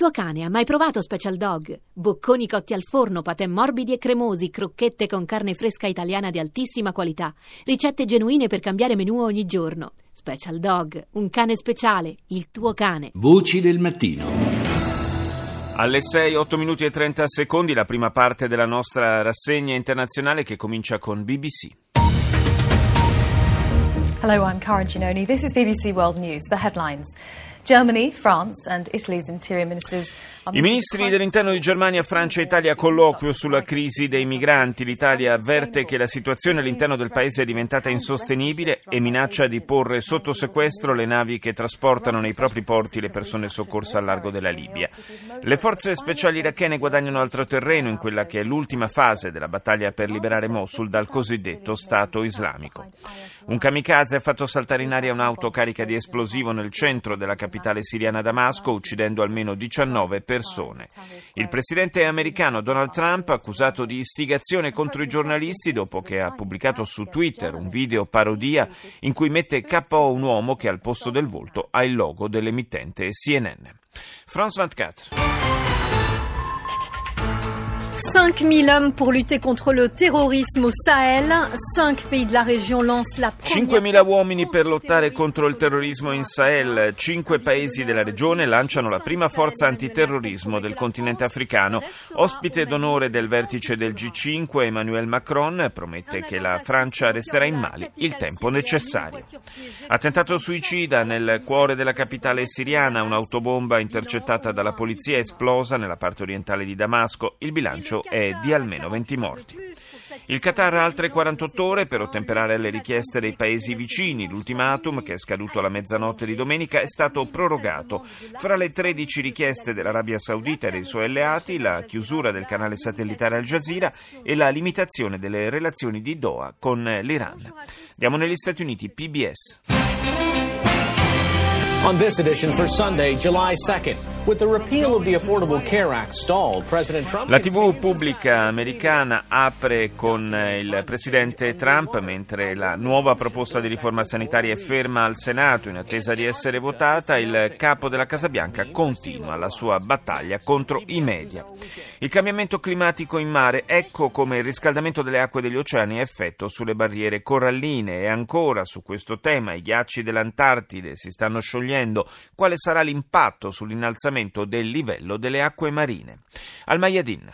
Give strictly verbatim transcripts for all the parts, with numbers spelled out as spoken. tuo cane ha mai provato Special Dog? Bocconi cotti al forno, patè morbidi e cremosi, crocchette con carne fresca italiana di altissima qualità, ricette genuine per cambiare menù ogni giorno. Special Dog, un cane speciale, il tuo cane. Voci del mattino. Alle sei, otto minuti e trenta secondi, la prima parte della nostra rassegna internazionale che comincia con B B C. Hello, I'm Karen Chinoni. This is B B C World News. The headlines. Germany, France and Italy's interior ministers. I ministri dell'interno di Germania, Francia e Italia colloquio sulla crisi dei migranti. L'Italia avverte che la situazione all'interno del paese è diventata insostenibile e minaccia di porre sotto sequestro le navi che trasportano nei propri porti le persone soccorse al largo della Libia. Le forze speciali irachene guadagnano altro terreno in quella che è l'ultima fase della battaglia per liberare Mosul dal cosiddetto Stato islamico. Un kamikaze ha fatto saltare in aria un'auto carica di esplosivo nel centro della capitale siriana Damasco, uccidendo almeno diciannove persone. Il presidente americano Donald Trump, accusato di istigazione contro i giornalisti dopo che ha pubblicato su Twitter un video parodia in cui mette K O un uomo che al posto del volto ha il logo dell'emittente C N N. France ventiquattro. cinquemila hommes pour lutter contre le terrorisme au Sahel. cinque pays de la région lancent la première... cinquemila uomini per lottare contro il terrorismo in Sahel. cinque paesi della regione lanciano la prima forza antiterrorismo del continente africano. Ospite d'onore del vertice del G cinque, Emmanuel Macron promette che la Francia resterà in Mali il tempo necessario. Attentato suicida nel cuore della capitale siriana. Un'autobomba intercettata dalla polizia è esplosa nella parte orientale di Damasco. Il bilancio è di almeno venti morti. Il Qatar ha altre quarantotto ore per ottemperare alle richieste dei paesi vicini. L'ultimatum, che è scaduto alla mezzanotte di domenica, è stato prorogato. Fra le tredici richieste dell'Arabia Saudita e dei suoi alleati, la chiusura del canale satellitare Al Jazeera e la limitazione delle relazioni di Doha con l'Iran. Andiamo negli Stati Uniti, P B S. On this edition for Sunday, July second, with the repeal of the Affordable Care Act stalled, President Trump... La tivù pubblica americana apre con il presidente Trump, mentre la nuova proposta di riforma sanitaria è ferma al Senato in attesa di essere votata. Il capo della Casa Bianca continua la sua battaglia contro i media. Il cambiamento climatico in mare, ecco come il riscaldamento delle acque degli oceani ha effetto sulle barriere coralline. E ancora su questo tema, i ghiacci dell'Antartide si stanno sciogliendo. Quale sarà l'impatto sull'innalzamento del livello delle acque marine? Al Mayadin.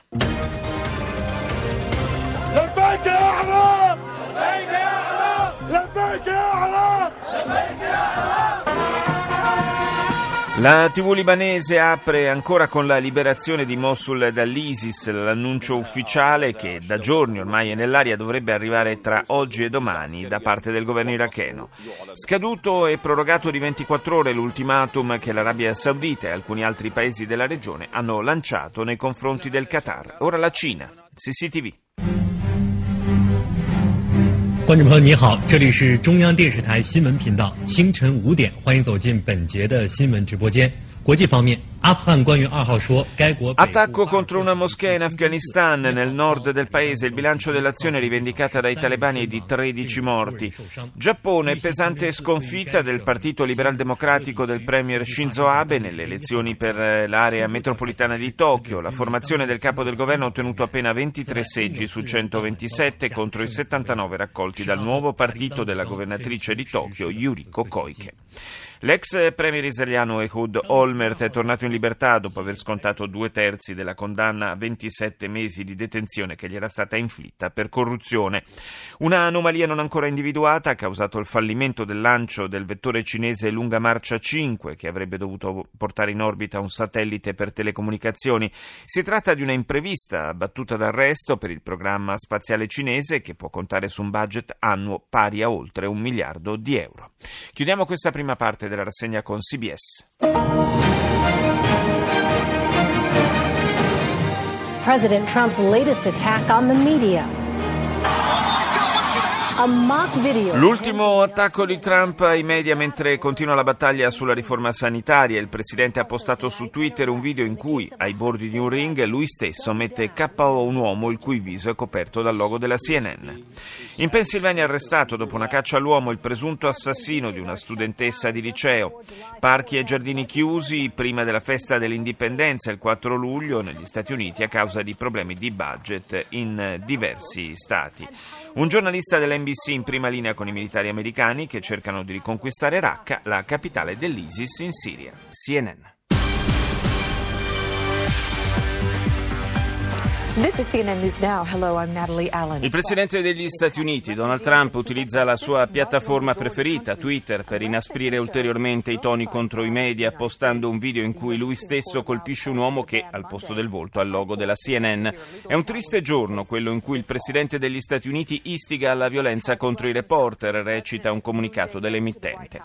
La tivù libanese apre ancora con la liberazione di Mosul dall'ISIS, l'annuncio ufficiale che da giorni ormai è nell'aria dovrebbe arrivare tra oggi e domani da parte del governo iracheno. Scaduto e prorogato di ventiquattro ore l'ultimatum che l'Arabia Saudita e alcuni altri paesi della regione hanno lanciato nei confronti del Qatar. Ora la Cina, C C T V. 观众朋友您好 这里是中央电视台新闻频道 清晨五点 欢迎走进本节的新闻直播间 国际方面 Attacco contro una moschea in Afghanistan, nel nord del paese, il bilancio dell'azione rivendicata dai talebani è di tredici morti. Giappone, pesante sconfitta del partito liberal-democratico del premier Shinzo Abe nelle elezioni per l'area metropolitana di Tokyo. La formazione del capo del governo ha ottenuto appena ventitré seggi su centoventisette contro i settantanove raccolti dal nuovo partito della governatrice di Tokyo, Yuriko Koike. L'ex premier israeliano Ehud Olmert è tornato in libertà dopo aver scontato due terzi della condanna a ventisette mesi di detenzione che gli era stata inflitta per corruzione. Una anomalia non ancora individuata ha causato il fallimento del lancio del vettore cinese Lunga Marcia cinque, che avrebbe dovuto portare in orbita un satellite per telecomunicazioni. Si tratta di una imprevista battuta d'arresto per il programma spaziale cinese, che può contare su un budget annuo pari a oltre un miliardo di euro. Chiudiamo questa prima parte della rassegna con C B S. President Trump's latest attack on the media. L'ultimo attacco di Trump ai media mentre continua la battaglia sulla riforma sanitaria. Il presidente ha postato su Twitter un video in cui, ai bordi di un ring, lui stesso mette K O un uomo il cui viso è coperto dal logo della C N N. In Pennsylvania è arrestato dopo una caccia all'uomo il presunto assassino di una studentessa di liceo. Parchi e giardini chiusi prima della festa dell'indipendenza il quattro luglio negli Stati Uniti a causa di problemi di budget in diversi stati. Un giornalista della N B C in prima linea con i militari americani che cercano di riconquistare Raqqa, la capitale dell'ISIS in Siria. C N N. This is C N N News Now. Hello, I'm Natalie Allen. Il presidente degli Stati Uniti, Donald Trump, utilizza la sua piattaforma preferita, Twitter, per inasprire ulteriormente i toni contro i media, postando un video in cui lui stesso colpisce un uomo che, al posto del volto, ha il logo della C N N. È un triste giorno quello in cui il presidente degli Stati Uniti istiga alla violenza contro i reporter, recita un comunicato dell'emittente.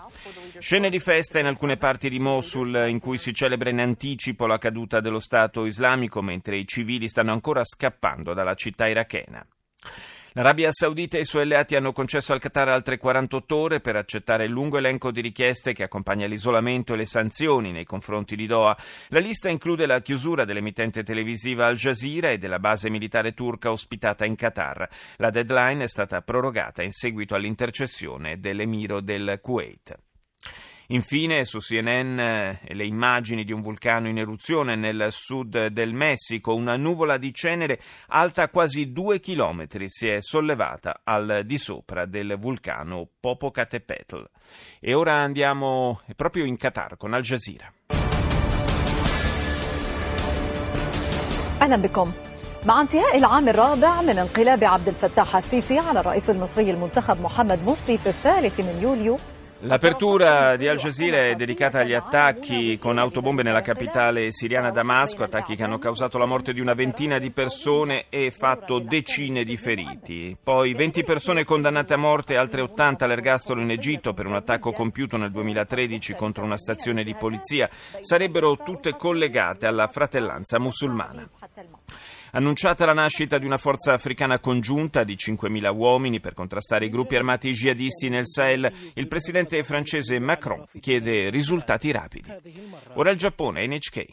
Scene di festa in alcune parti di Mosul, in cui si celebra in anticipo la caduta dello Stato islamico, mentre i civili stanno ancora scappando dalla città irachena. L'Arabia Saudita e i suoi alleati hanno concesso al Qatar altre quarantotto ore per accettare il lungo elenco di richieste che accompagna l'isolamento e le sanzioni nei confronti di Doha. La lista include la chiusura dell'emittente televisiva Al Jazeera e della base militare turca ospitata in Qatar. La deadline è stata prorogata in seguito all'intercessione dell'emiro del Kuwait. Infine, su C N N, le immagini di un vulcano in eruzione nel sud del Messico. Una nuvola di cenere alta quasi due chilometri si è sollevata al di sopra del vulcano Popocatepetl. E ora andiamo proprio in Qatar con Al Jazeera. مع انتهاء العام الرابع من انقلاب عبد الفتاح السيسي على الرئيس المصري المنتخب محمد مرسي في الثالث من يوليو. L'apertura di Al Jazeera è dedicata agli attacchi con autobombe nella capitale siriana Damasco, attacchi che hanno causato la morte di una ventina di persone e fatto decine di feriti. Poi venti persone condannate a morte e altre ottanta all'ergastolo in Egitto per un attacco compiuto nel duemilatredici contro una stazione di polizia. Sarebbero tutte collegate alla fratellanza musulmana. Annunciata la nascita di una forza africana congiunta di cinquemila uomini per contrastare i gruppi armati jihadisti nel Sahel, il presidente francese Macron chiede risultati rapidi. Ora il Giappone, N H K.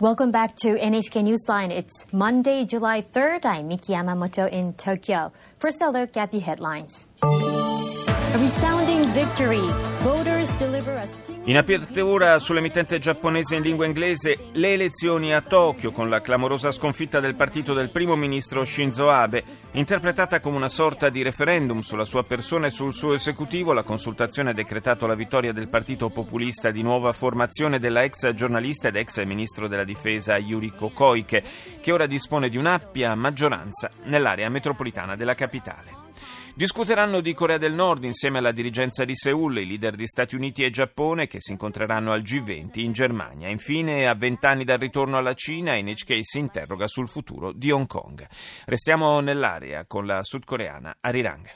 Welcome back to N H K Newsline. It's Monday, July third. I'm Miki Yamamoto in Tokyo. First a look at the headlines. A resounding victory. Voters deliver a stimulus. In apertura sull'emittente giapponese in lingua inglese le elezioni a Tokyo con la clamorosa sconfitta del partito del primo ministro Shinzo Abe. Interpretata come una sorta di referendum sulla sua persona e sul suo esecutivo, la consultazione ha decretato la vittoria del partito populista di nuova formazione della ex giornalista ed ex ministro della difesa Yuriko Koike, che ora dispone di un'ampia maggioranza nell'area metropolitana della capitale. Discuteranno di Corea del Nord insieme alla dirigenza di Seul, i leader di Stati Uniti e Giappone che si incontreranno al G venti in Germania. Infine, a vent'anni dal ritorno alla Cina, N H K si interroga sul futuro di Hong Kong. Restiamo nell'area con la sudcoreana Arirang.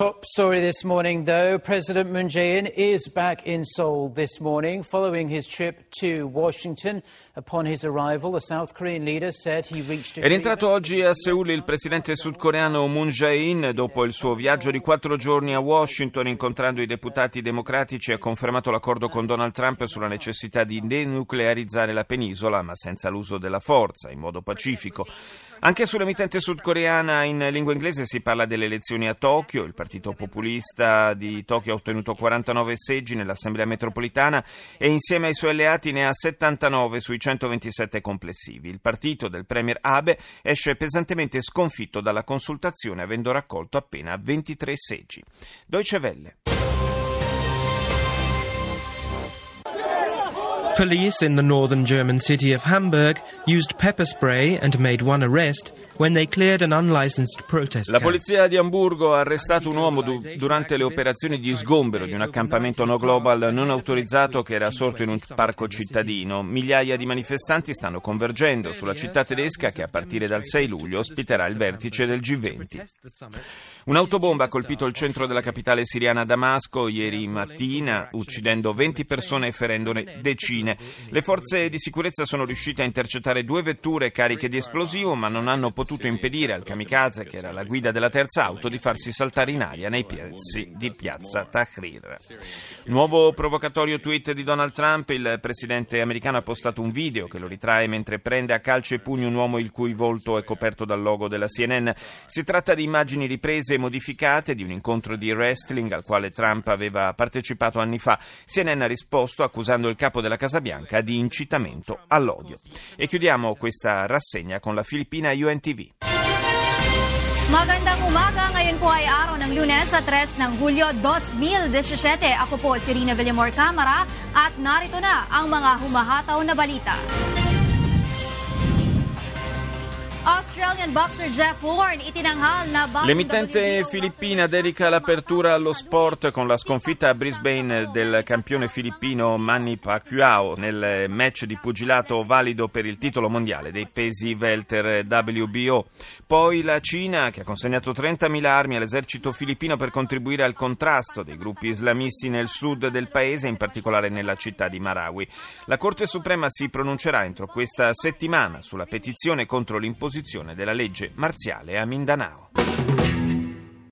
Top story this morning, though. President Moon Jae-in is back in Seoul this morning following his trip to Washington. Upon his arrival, the South Korean leader said he reached a... È rientrato oggi a Seul il presidente sudcoreano Moon Jae-in dopo il suo viaggio di quattro giorni a Washington, incontrando i deputati democratici. Ha confermato l'accordo con Donald Trump sulla necessità di denuclearizzare la penisola, ma senza l'uso della forza, in modo pacifico. Anche sull'emittente sudcoreana in lingua inglese si parla delle elezioni a Tokyo. Il Il Partito Populista di Tokyo ha ottenuto quarantanove seggi nell'Assemblea Metropolitana e insieme ai suoi alleati ne ha settantanove sui centoventisette complessivi. Il partito del premier Abe esce pesantemente sconfitto dalla consultazione avendo raccolto appena ventitré seggi. Deutsche Welle. Police in the northern German city of Hamburg used pepper spray and made one arrest when they cleared an unlicensed protest camp. La polizia di Amburgo ha arrestato un uomo du- durante le operazioni di sgombero di un accampamento no global non autorizzato che era sorto in un parco cittadino. Migliaia di manifestanti stanno convergendo sulla città tedesca che a partire dal sei luglio ospiterà il vertice del G venti. Un'autobomba ha colpito il centro della capitale siriana Damasco ieri mattina, uccidendo venti persone e ferendone decine. Le forze di sicurezza sono riuscite a intercettare due vetture cariche di esplosivo, ma non hanno potuto impedire al kamikaze, che era la guida della terza auto, di farsi saltare in aria nei piazzi di piazza Tahrir. Nuovo provocatorio tweet di Donald Trump. Il presidente americano ha postato un video che lo ritrae mentre prende a calci e pugni un uomo il cui volto è coperto dal logo della C N N. Si tratta di immagini riprese e modificate di un incontro di wrestling al quale Trump aveva partecipato anni fa. C N N ha risposto accusando il capo della Casa Bianca di incitamento all'odio. E chiudiamo questa rassegna con la Filippina U N T V. Magandang umaga, ngayon po ay araw ng Lunes sa tre ng Hulyo, dalawang libo disiasyete. Ako po si Rina Villamor-Camara at narito na ang mga humahataw na balita. Australian boxer Jeff Horn itinanghal na bagong L'emittente filippina dedica l'apertura allo sport con la sconfitta a Brisbane del campione filippino Manny Pacquiao nel match di pugilato valido per il titolo mondiale dei pesi welter W B O. Poi la Cina, che ha consegnato trentamila armi all'esercito filippino per contribuire al contrasto dei gruppi islamisti nel sud del paese, in particolare nella città di Marawi. La Corte Suprema si pronuncerà entro questa settimana sulla petizione contro l'imposizione della legge marziale a Mindanao.